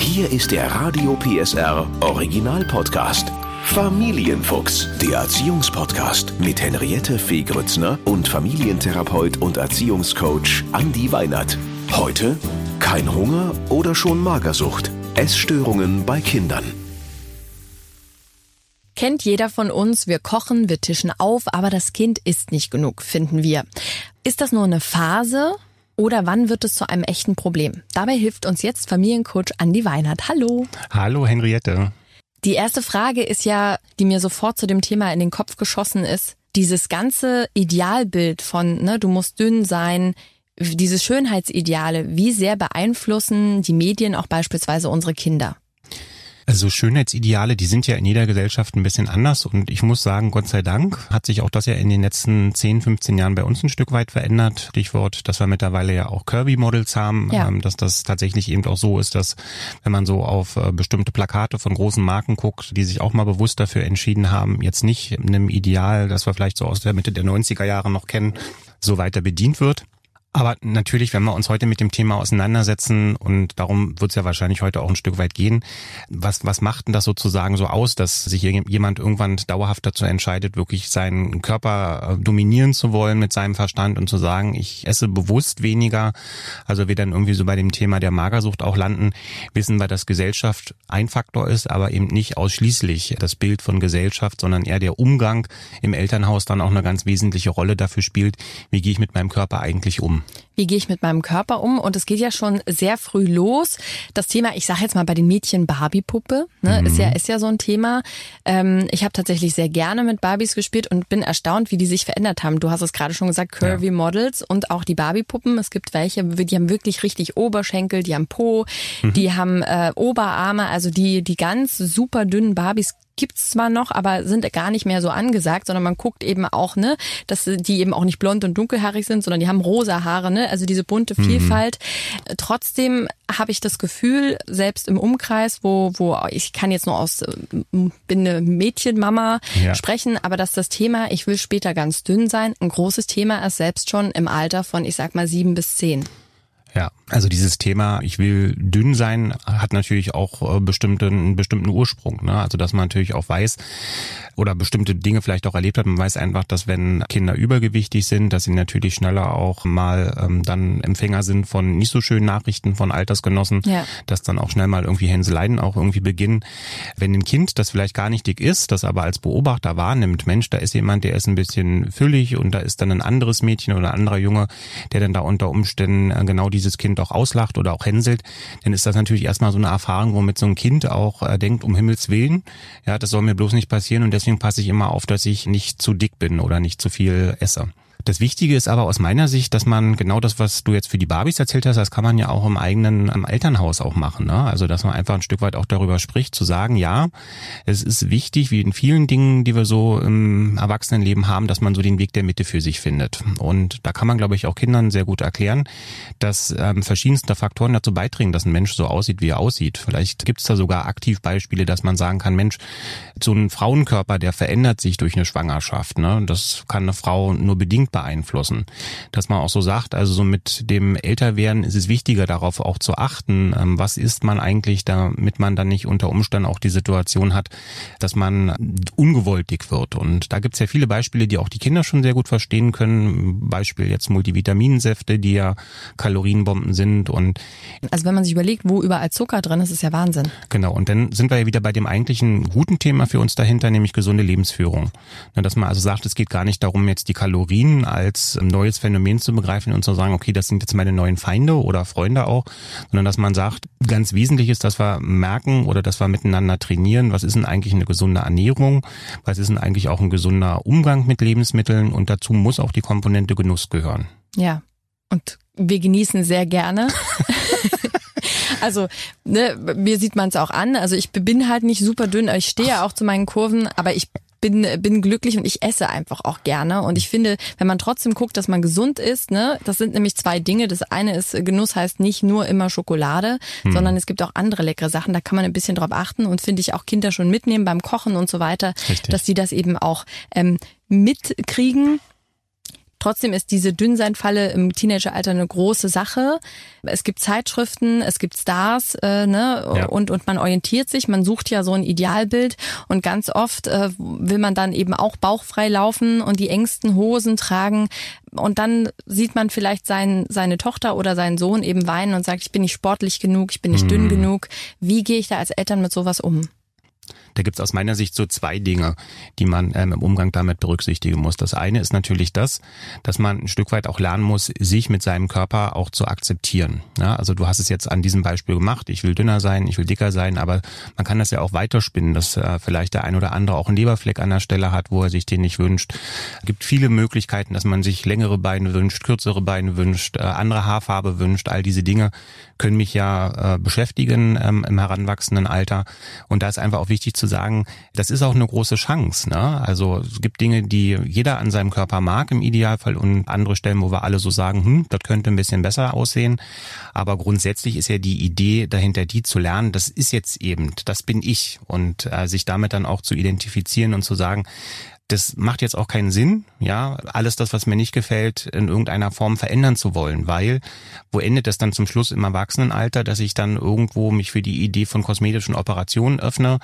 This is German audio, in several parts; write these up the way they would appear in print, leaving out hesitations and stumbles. Hier ist der Radio PSR Original-Podcast. Familienfuchs, der Erziehungspodcast mit Henriette Fee-Grützner und Familientherapeut und Erziehungscoach Andi Weinert. Heute: kein Hunger oder schon Magersucht? Essstörungen bei Kindern. Kennt jeder von uns, wir kochen, wir tischen auf, aber das Kind isst nicht genug, finden wir. Ist das nur eine Phase? Oder wann wird es zu einem echten Problem? Dabei hilft uns jetzt Familiencoach Andi Weinert. Hallo. Hallo Henriette. Die erste Frage ist ja, die mir sofort zu dem Thema in den Kopf geschossen ist, dieses ganze Idealbild von, du musst dünn sein, diese Schönheitsideale, wie sehr beeinflussen die Medien auch beispielsweise unsere Kinder? Also Schönheitsideale, die sind ja in jeder Gesellschaft ein bisschen anders und ich muss sagen, Gott sei Dank hat sich auch das ja in den letzten 10, 15 Jahren bei uns ein Stück weit verändert. Stichwort, dass wir mittlerweile ja auch Kirby-Models haben, ja. Dass das tatsächlich eben auch so ist, dass wenn man so auf bestimmte Plakate von großen Marken guckt, die sich auch mal bewusst dafür entschieden haben, jetzt nicht einem Ideal, das wir vielleicht so aus der Mitte der 90er Jahre noch kennen, so weiter bedient wird. Aber natürlich, wenn wir uns heute mit dem Thema auseinandersetzen, und darum wird es ja wahrscheinlich heute auch ein Stück weit gehen, was macht denn das sozusagen so aus, dass sich jemand irgendwann dauerhaft dazu entscheidet, wirklich seinen Körper dominieren zu wollen mit seinem Verstand und zu sagen, ich esse bewusst weniger. Also wir dann irgendwie so bei dem Thema der Magersucht auch landen, wissen wir, dass Gesellschaft ein Faktor ist, aber eben nicht ausschließlich das Bild von Gesellschaft, sondern eher der Umgang im Elternhaus dann auch eine ganz wesentliche Rolle dafür spielt, wie gehe ich mit meinem Körper eigentlich um. Wie gehe ich mit meinem Körper um? Und es geht ja schon sehr früh los. Das Thema, ich sage jetzt mal bei den Mädchen Barbie-Puppe, ist ja so ein Thema. Ich habe tatsächlich sehr gerne mit Barbies gespielt und bin erstaunt, wie die sich verändert haben. Du hast es gerade schon gesagt, Curvy-Models und auch die Barbie-Puppen. Es gibt welche, die haben wirklich richtig Oberschenkel, die haben Po, die haben Oberarme. Also die ganz super dünnen Barbies gibt's zwar noch, aber sind gar nicht mehr so angesagt, sondern man guckt eben auch, dass die eben auch nicht blond und dunkelhaarig sind, sondern die haben rosa Haare, also diese bunte Vielfalt. Trotzdem habe ich das Gefühl, selbst im Umkreis, wo ich kann jetzt nur bin eine Mädchenmama sprechen, aber dass das Thema, ich will später ganz dünn sein, ein großes Thema ist, selbst schon im Alter von, ich sag mal, 7 bis 10. Ja, also dieses Thema, ich will dünn sein, hat natürlich auch einen bestimmten Ursprung. Also dass man natürlich auch weiß oder bestimmte Dinge vielleicht auch erlebt hat. Man weiß einfach, dass wenn Kinder übergewichtig sind, dass sie natürlich schneller auch mal dann Empfänger sind von nicht so schönen Nachrichten von Altersgenossen, dass dann auch schnell mal irgendwie Hänseleien auch irgendwie beginnen. Wenn ein Kind, das vielleicht gar nicht dick ist, das aber als Beobachter wahrnimmt, Mensch, da ist jemand, der ist ein bisschen füllig und da ist dann ein anderes Mädchen oder ein anderer Junge, der dann da unter Umständen genau dieses Kind auch auslacht oder auch hänselt, dann ist das natürlich erstmal so eine Erfahrung, womit so ein Kind auch denkt, um Himmels Willen, ja, das soll mir bloß nicht passieren und deswegen passe ich immer auf, dass ich nicht zu dick bin oder nicht zu viel esse. Das Wichtige ist aber aus meiner Sicht, dass man genau das, was du jetzt für die Barbies erzählt hast, das kann man ja auch im Elternhaus auch machen. Also dass man einfach ein Stück weit auch darüber spricht, zu sagen, ja, es ist wichtig, wie in vielen Dingen, die wir so im Erwachsenenleben haben, dass man so den Weg der Mitte für sich findet. Und da kann man, glaube ich, auch Kindern sehr gut erklären, dass verschiedenste Faktoren dazu beitragen, dass ein Mensch so aussieht, wie er aussieht. Vielleicht gibt es da sogar aktiv Beispiele, dass man sagen kann, Mensch, so ein Frauenkörper, der verändert sich durch eine Schwangerschaft. Das kann eine Frau nur bedingt beeinflussen. Dass man auch so sagt, also so mit dem Älterwerden ist es wichtiger, darauf auch zu achten, was isst man eigentlich, damit man dann nicht unter Umständen auch die Situation hat, dass man ungewollt dick wird. Und da gibt es ja viele Beispiele, die auch die Kinder schon sehr gut verstehen können. Beispiel jetzt Multivitaminsäfte, die ja Kalorienbomben sind. Und also wenn man sich überlegt, wo überall Zucker drin ist, ist ja Wahnsinn. Genau, und dann sind wir ja wieder bei dem eigentlichen guten Thema für uns dahinter, nämlich gesunde Lebensführung. Dass man also sagt, es geht gar nicht darum, jetzt die Kalorien als neues Phänomen zu begreifen und zu sagen, okay, das sind jetzt meine neuen Feinde oder Freunde auch, sondern dass man sagt, ganz wesentlich ist, dass wir merken oder dass wir miteinander trainieren, was ist denn eigentlich eine gesunde Ernährung, was ist denn eigentlich auch ein gesunder Umgang mit Lebensmitteln und dazu muss auch die Komponente Genuss gehören. Ja, und wir genießen sehr gerne. Also, mir sieht man es auch an, also ich bin halt nicht super dünn, ich stehe ja auch zu meinen Kurven, aber ich bin glücklich und ich esse einfach auch gerne. Und ich finde, wenn man trotzdem guckt, dass man gesund ist, das sind nämlich zwei Dinge. Das eine ist, Genuss heißt nicht nur immer Schokolade, sondern es gibt auch andere leckere Sachen. Da kann man ein bisschen drauf achten und finde ich auch Kinder schon mitnehmen beim Kochen und so weiter, richtig, dass die das eben auch mitkriegen. Trotzdem ist diese Dünnseinfalle im Teenageralter eine große Sache. Es gibt Zeitschriften, es gibt Stars, und man orientiert sich, man sucht ja so ein Idealbild und ganz oft will man dann eben auch bauchfrei laufen und die engsten Hosen tragen. Und dann sieht man vielleicht seine Tochter oder seinen Sohn eben weinen und sagt, ich bin nicht sportlich genug, ich bin nicht dünn genug. Wie gehe ich da als Eltern mit sowas um? Da gibt's aus meiner Sicht so zwei Dinge, die man im Umgang damit berücksichtigen muss. Das eine ist natürlich das, dass man ein Stück weit auch lernen muss, sich mit seinem Körper auch zu akzeptieren. Ja, also du hast es jetzt an diesem Beispiel gemacht, ich will dünner sein, ich will dicker sein, aber man kann das ja auch weiterspinnen, dass vielleicht der ein oder andere auch einen Leberfleck an der Stelle hat, wo er sich den nicht wünscht. Es gibt viele Möglichkeiten, dass man sich längere Beine wünscht, kürzere Beine wünscht, andere Haarfarbe wünscht. All diese Dinge können mich ja beschäftigen im heranwachsenden Alter. Und da ist einfach auch wichtig zu sagen, das ist auch eine große Chance. Ne? Also es gibt Dinge, die jeder an seinem Körper mag im Idealfall und andere Stellen, wo wir alle so sagen, das könnte ein bisschen besser aussehen. Aber grundsätzlich ist ja die Idee dahinter, die zu lernen, das ist jetzt eben, das bin ich. Und sich damit dann auch zu identifizieren und zu sagen, das macht jetzt auch keinen Sinn, ja, alles das, was mir nicht gefällt, in irgendeiner Form verändern zu wollen, weil wo endet das dann zum Schluss im Erwachsenenalter, dass ich dann irgendwo mich für die Idee von kosmetischen Operationen öffne?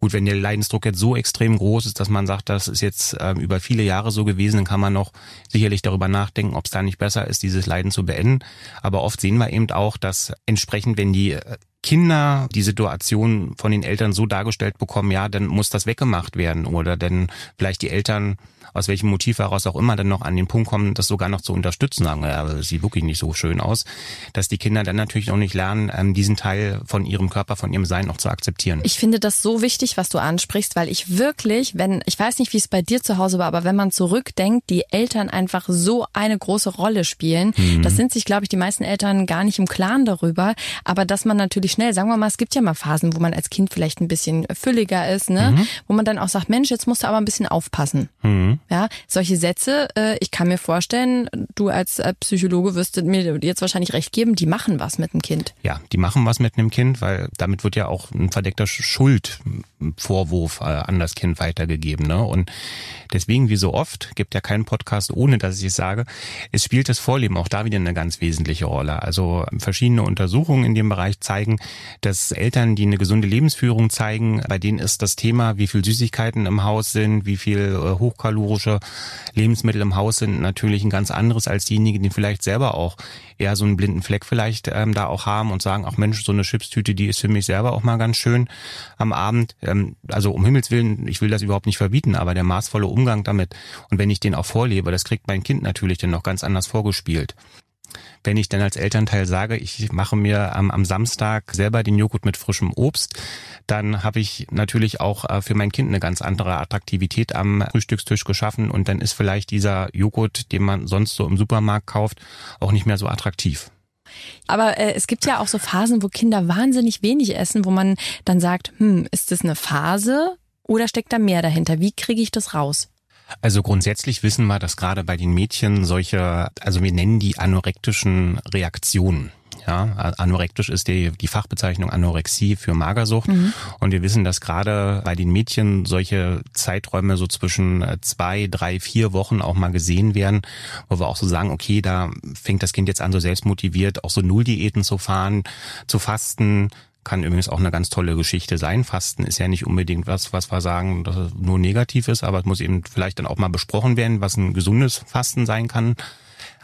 Gut, wenn der Leidensdruck jetzt so extrem groß ist, dass man sagt, das ist jetzt über viele Jahre so gewesen, dann kann man noch sicherlich darüber nachdenken, ob es da nicht besser ist, dieses Leiden zu beenden. Aber oft sehen wir eben auch, dass entsprechend, wenn die Kinder die Situation von den Eltern so dargestellt bekommen, ja, dann muss das weggemacht werden oder dann vielleicht die Eltern, aus welchem Motiv heraus auch immer, dann noch an den Punkt kommen, das sogar noch zu unterstützen, sagen, ja, das sieht wirklich nicht so schön aus, dass die Kinder dann natürlich auch nicht lernen, diesen Teil von ihrem Körper, von ihrem Sein auch zu akzeptieren. Ich finde das so wichtig, was du ansprichst, weil ich wirklich, ich weiß nicht, wie es bei dir zu Hause war, aber wenn man zurückdenkt, die Eltern einfach so eine große Rolle spielen, das sind sich, glaube ich, die meisten Eltern gar nicht im Klaren darüber, aber dass man natürlich schnell, sagen wir mal, es gibt ja mal Phasen, wo man als Kind vielleicht ein bisschen fülliger ist, ne? Wo man dann auch sagt, Mensch, jetzt musst du aber ein bisschen aufpassen. Ja, solche Sätze, ich kann mir vorstellen, du als Psychologe wirst mir jetzt wahrscheinlich recht geben, die machen was mit dem Kind. Ja, die machen was mit einem Kind, weil damit wird ja auch ein verdeckter Schuldvorwurf an das Kind weitergegeben, ne? Und deswegen, wie so oft, gibt ja keinen Podcast, ohne dass ich es sage, es spielt das Vorleben auch da wieder eine ganz wesentliche Rolle. Also verschiedene Untersuchungen in dem Bereich zeigen, dass Eltern, die eine gesunde Lebensführung zeigen, bei denen ist das Thema, wie viel Süßigkeiten im Haus sind, wie viel hochkalorische Lebensmittel im Haus sind, natürlich ein ganz anderes als diejenigen, die vielleicht selber auch eher so einen blinden Fleck vielleicht da auch haben und sagen, ach Mensch, so eine Chipstüte, die ist für mich selber auch mal ganz schön am Abend. Also um Himmels Willen, ich will das überhaupt nicht verbieten, aber der maßvolle Umgang damit und wenn ich den auch vorlebe, das kriegt mein Kind natürlich dann noch ganz anders vorgespielt. Wenn ich dann als Elternteil sage, ich mache mir am Samstag selber den Joghurt mit frischem Obst, dann habe ich natürlich auch für mein Kind eine ganz andere Attraktivität am Frühstückstisch geschaffen und dann ist vielleicht dieser Joghurt, den man sonst so im Supermarkt kauft, auch nicht mehr so attraktiv. Aber es gibt ja auch so Phasen, wo Kinder wahnsinnig wenig essen, wo man dann sagt, ist das eine Phase oder steckt da mehr dahinter? Wie kriege ich das raus? Also grundsätzlich wissen wir, dass gerade bei den Mädchen solche, also wir nennen die anorektischen Reaktionen. Ja, anorektisch ist die Fachbezeichnung Anorexie für Magersucht. Und wir wissen, dass gerade bei den Mädchen solche Zeiträume so zwischen 2, 3, 4 Wochen auch mal gesehen werden, wo wir auch so sagen, okay, da fängt das Kind jetzt an, so selbstmotiviert auch so Nulldiäten zu fahren, zu fasten. Kann übrigens auch eine ganz tolle Geschichte sein. Fasten ist ja nicht unbedingt was wir sagen, dass es nur negativ ist, aber es muss eben vielleicht dann auch mal besprochen werden, was ein gesundes Fasten sein kann.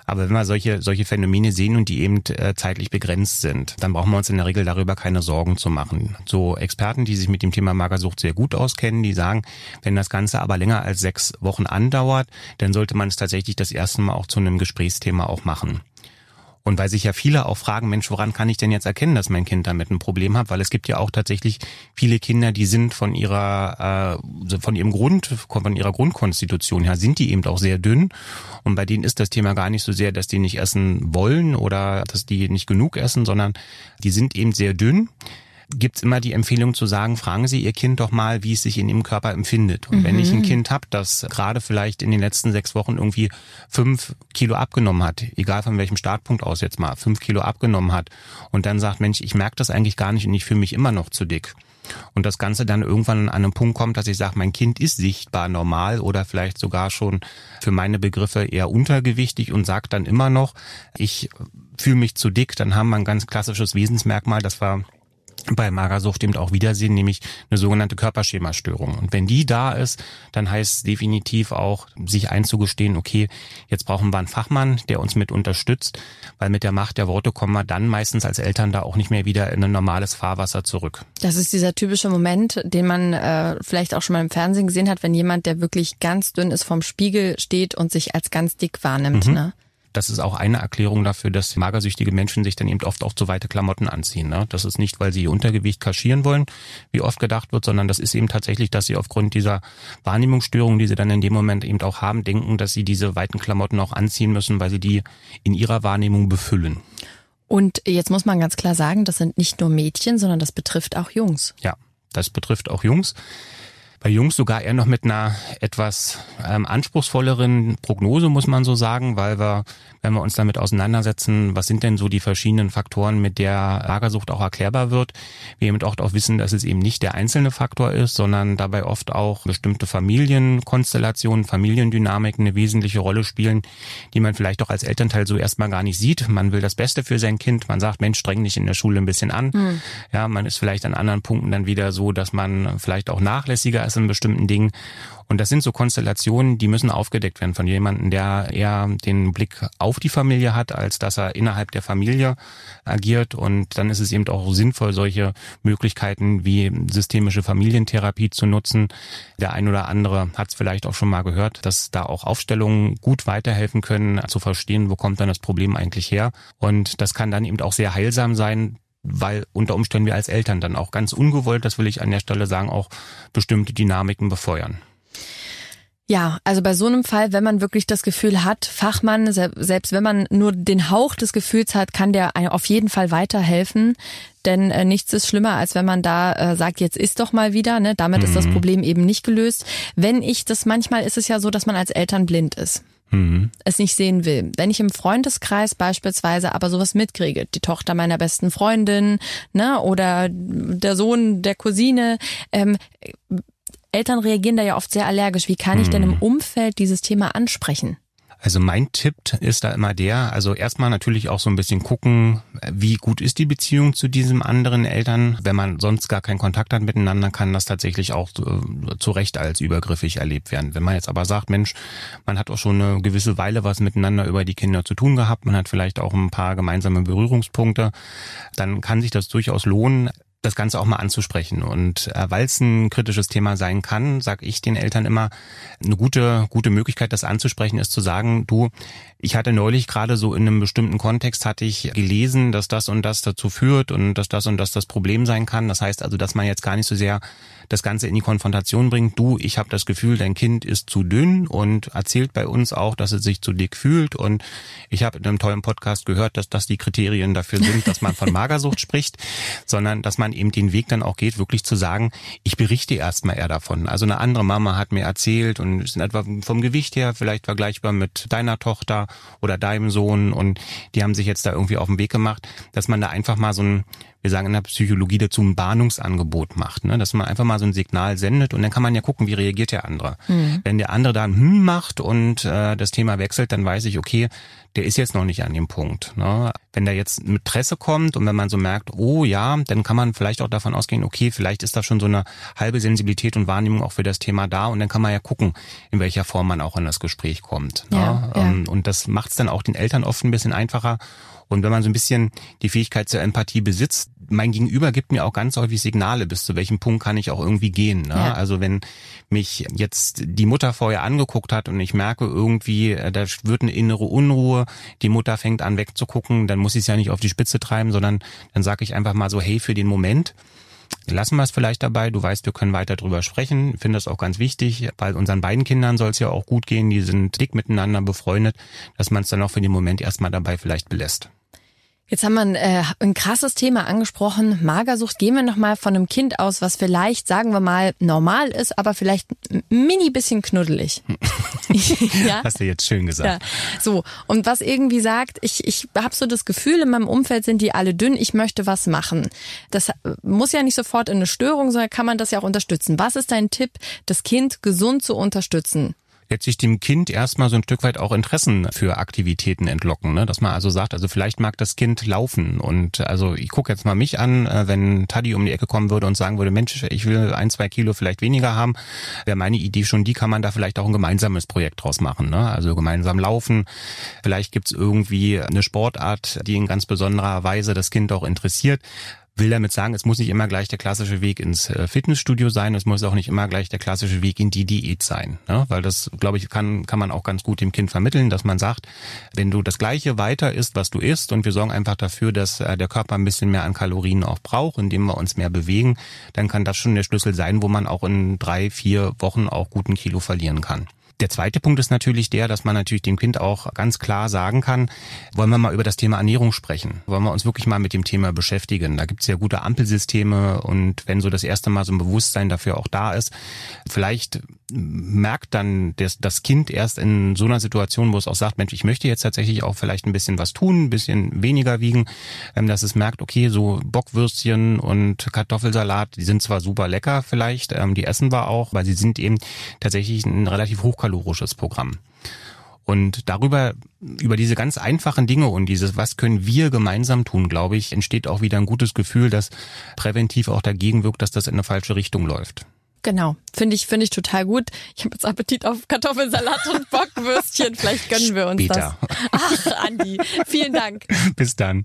Aber wenn wir solche Phänomene sehen und die eben zeitlich begrenzt sind, dann brauchen wir uns in der Regel darüber keine Sorgen zu machen. So Experten, die sich mit dem Thema Magersucht sehr gut auskennen, die sagen, wenn das Ganze aber länger als 6 Wochen andauert, dann sollte man es tatsächlich das erste Mal auch zu einem Gesprächsthema auch machen. Und weil sich ja viele auch fragen, Mensch, woran kann ich denn jetzt erkennen, dass mein Kind damit ein Problem hat? Weil es gibt ja auch tatsächlich viele Kinder, die sind von ihrer Grundkonstitution her, sind die eben auch sehr dünn. Und bei denen ist das Thema gar nicht so sehr, dass die nicht essen wollen oder dass die nicht genug essen, sondern die sind eben sehr dünn. gibt es immer die Empfehlung zu sagen, fragen Sie Ihr Kind doch mal, wie es sich in Ihrem Körper empfindet. Und wenn ich ein Kind habe, das gerade vielleicht in den letzten 6 Wochen irgendwie 5 Kilo abgenommen hat, egal von welchem Startpunkt aus jetzt mal, 5 Kilo abgenommen hat und dann sagt, Mensch, ich merke das eigentlich gar nicht und ich fühle mich immer noch zu dick. Und das Ganze dann irgendwann an einem Punkt kommt, dass ich sage, mein Kind ist sichtbar normal oder vielleicht sogar schon für meine Begriffe eher untergewichtig und sagt dann immer noch, ich fühle mich zu dick, dann haben wir ein ganz klassisches Wesensmerkmal, das wir bei Magersucht eben auch wiedersehen, nämlich eine sogenannte Körperschemastörung. Und wenn die da ist, dann heißt es definitiv auch, sich einzugestehen, okay, jetzt brauchen wir einen Fachmann, der uns mit unterstützt, weil mit der Macht der Worte kommen wir dann meistens als Eltern da auch nicht mehr wieder in ein normales Fahrwasser zurück. Das ist dieser typische Moment, den man vielleicht auch schon mal im Fernsehen gesehen hat, wenn jemand, der wirklich ganz dünn ist, vorm Spiegel steht und sich als ganz dick wahrnimmt, ne? Das ist auch eine Erklärung dafür, dass magersüchtige Menschen sich dann eben oft auch zu weite Klamotten anziehen. Ne? Das ist nicht, weil sie ihr Untergewicht kaschieren wollen, wie oft gedacht wird, sondern das ist eben tatsächlich, dass sie aufgrund dieser Wahrnehmungsstörung, die sie dann in dem Moment eben auch haben, denken, dass sie diese weiten Klamotten auch anziehen müssen, weil sie die in ihrer Wahrnehmung befüllen. Und jetzt muss man ganz klar sagen, das sind nicht nur Mädchen, sondern das betrifft auch Jungs. Ja, das betrifft auch Jungs. Bei Jungs sogar eher noch mit einer etwas anspruchsvolleren Prognose, muss man so sagen, weil wir, wenn wir uns damit auseinandersetzen, was sind denn so die verschiedenen Faktoren, mit der Magersucht auch erklärbar wird, wir eben oft auch wissen, dass es eben nicht der einzelne Faktor ist, sondern dabei oft auch bestimmte Familienkonstellationen, Familiendynamiken eine wesentliche Rolle spielen, die man vielleicht auch als Elternteil so erstmal gar nicht sieht. Man will das Beste für sein Kind, man sagt, Mensch, streng dich in der Schule ein bisschen an. Ja, man ist vielleicht an anderen Punkten dann wieder so, dass man vielleicht auch nachlässiger ist in bestimmten Dingen. Und das sind so Konstellationen, die müssen aufgedeckt werden von jemandem, der eher den Blick auf die Familie hat, als dass er innerhalb der Familie agiert. Und dann ist es eben auch sinnvoll, solche Möglichkeiten wie systemische Familientherapie zu nutzen. Der ein oder andere hat es vielleicht auch schon mal gehört, dass da auch Aufstellungen gut weiterhelfen können, zu verstehen, wo kommt dann das Problem eigentlich her. Und das kann dann eben auch sehr heilsam sein, weil unter Umständen wir als Eltern dann auch ganz ungewollt, das will ich an der Stelle sagen, auch bestimmte Dynamiken befeuern. Ja, also bei so einem Fall, wenn man wirklich das Gefühl hat, Fachmann, selbst wenn man nur den Hauch des Gefühls hat, kann der auf jeden Fall weiterhelfen. Denn nichts ist schlimmer, als wenn man da sagt, jetzt isst doch mal wieder. Ne? Damit ist das Problem eben nicht gelöst. Manchmal ist es ja so, dass man als Eltern blind ist. Es nicht sehen will. Wenn ich im Freundeskreis beispielsweise aber sowas mitkriege, die Tochter meiner besten Freundin, ne, oder der Sohn der Cousine, Eltern reagieren da ja oft sehr allergisch. Wie kann ich denn im Umfeld dieses Thema ansprechen? Also mein Tipp ist da immer der, also erstmal natürlich auch so ein bisschen gucken, wie gut ist die Beziehung zu diesem anderen Eltern. Wenn man sonst gar keinen Kontakt hat miteinander, kann das tatsächlich auch zu Recht als übergriffig erlebt werden. Wenn man jetzt aber sagt, Mensch, man hat auch schon eine gewisse Weile was miteinander über die Kinder zu tun gehabt, man hat vielleicht auch ein paar gemeinsame Berührungspunkte, dann kann sich das durchaus lohnen, das Ganze auch mal anzusprechen. Und weil es ein kritisches Thema sein kann, sage ich den Eltern immer, eine gute Möglichkeit, das anzusprechen, ist zu sagen, du, ich hatte neulich gerade so in einem bestimmten Kontext, hatte ich gelesen, dass das und das dazu führt und das das Problem sein kann. Das heißt also, dass man jetzt gar nicht so sehr das Ganze in die Konfrontation bringt. Du, ich habe das Gefühl, dein Kind ist zu dünn und erzählt bei uns auch, dass es sich zu dick fühlt. Und ich habe in einem tollen Podcast gehört, dass das die Kriterien dafür sind, dass man von Magersucht spricht, sondern dass man eben den Weg dann auch geht, wirklich zu sagen, ich berichte erstmal eher davon. Also eine andere Mama hat mir erzählt und ist in etwa vom Gewicht her vielleicht vergleichbar mit deiner Tochter oder deinem Sohn und die haben sich jetzt da irgendwie auf den Weg gemacht, dass man da einfach mal so ein, wir sagen in der Psychologie dazu, ein Bahnungsangebot macht, ne? Dass man einfach mal so ein Signal sendet und dann kann man ja gucken, wie reagiert der andere. Wenn der andere da ein macht und das Thema wechselt, dann weiß ich, okay, der ist jetzt noch nicht an dem Punkt. Ne? Wenn der jetzt mit Presse kommt und wenn man so merkt, oh ja, dann kann man vielleicht auch davon ausgehen, okay, vielleicht ist da schon so eine halbe Sensibilität und Wahrnehmung auch für das Thema da und dann kann man ja gucken, in welcher Form man auch in das Gespräch kommt. Ja, ne? Ja. Und das macht es dann auch den Eltern oft ein bisschen einfacher. Und wenn man so ein bisschen die Fähigkeit zur Empathie besitzt, mein Gegenüber gibt mir auch ganz häufig Signale, bis zu welchem Punkt kann ich auch irgendwie gehen. Ne? Ja. Also wenn mich jetzt die Mutter vorher angeguckt hat und ich merke irgendwie, da wird eine innere Unruhe, die Mutter fängt an wegzugucken, dann muss ich es ja nicht auf die Spitze treiben, sondern dann sage ich einfach mal so, hey, für den Moment lassen wir es vielleicht dabei. Du weißt, wir können weiter drüber sprechen. Ich finde das auch ganz wichtig, weil unseren beiden Kindern soll es ja auch gut gehen. Die sind dick miteinander befreundet, dass man es dann auch für den Moment erstmal dabei vielleicht belässt. Jetzt haben wir ein krasses Thema angesprochen, Magersucht. Gehen wir nochmal von einem Kind aus, was vielleicht, sagen wir mal, normal ist, aber vielleicht ein mini bisschen knuddelig. Ja? Hast du jetzt schön gesagt. Ja. So, und was irgendwie sagt, ich habe so das Gefühl, in meinem Umfeld sind die alle dünn, ich möchte was machen. Das muss ja nicht sofort in eine Störung, sondern kann man das ja auch unterstützen. Was ist dein Tipp, das Kind gesund zu unterstützen? Letztlich dem Kind erstmal so ein Stück weit auch Interessen für Aktivitäten entlocken, ne? Dass man also sagt, also vielleicht mag das Kind laufen und also ich gucke jetzt mal mich an, wenn Taddy um die Ecke kommen würde und sagen würde, Mensch, ich will 1-2 Kilo vielleicht weniger haben, wäre meine Idee schon, die kann man da vielleicht auch ein gemeinsames Projekt draus machen, ne? Also gemeinsam laufen, vielleicht gibt's irgendwie eine Sportart, die in ganz besonderer Weise das Kind auch interessiert. Will damit sagen, es muss nicht immer gleich der klassische Weg ins Fitnessstudio sein, es muss auch nicht immer gleich der klassische Weg in die Diät sein, ne? Weil das, glaube ich, kann man auch ganz gut dem Kind vermitteln, dass man sagt, wenn du das Gleiche weiter isst, was du isst, und wir sorgen einfach dafür, dass der Körper ein bisschen mehr an Kalorien auch braucht, indem wir uns mehr bewegen, dann kann das schon der Schlüssel sein, wo man auch in 3-4 Wochen auch guten Kilo verlieren kann. Der zweite Punkt ist natürlich der, dass man natürlich dem Kind auch ganz klar sagen kann, wollen wir mal über das Thema Ernährung sprechen, wollen wir uns wirklich mal mit dem Thema beschäftigen. Da gibt es ja gute Ampelsysteme und wenn so das erste Mal so ein Bewusstsein dafür auch da ist, vielleicht merkt dann das Kind erst in so einer Situation, wo es auch sagt, Mensch, ich möchte jetzt tatsächlich auch vielleicht ein bisschen was tun, ein bisschen weniger wiegen, dass es merkt, okay, so Bockwürstchen und Kartoffelsalat, die sind zwar super lecker vielleicht, die essen wir auch, weil sie sind eben tatsächlich ein relativ hochkalorisches Programm. Und über diese ganz einfachen Dinge und dieses, was können wir gemeinsam tun, glaube ich, entsteht auch wieder ein gutes Gefühl, das präventiv auch dagegen wirkt, dass das in eine falsche Richtung läuft. Genau, finde ich total gut. Ich habe jetzt Appetit auf Kartoffelsalat und Bockwürstchen. Vielleicht gönnen wir uns später. Das. Ach, Andi, vielen Dank. Bis dann.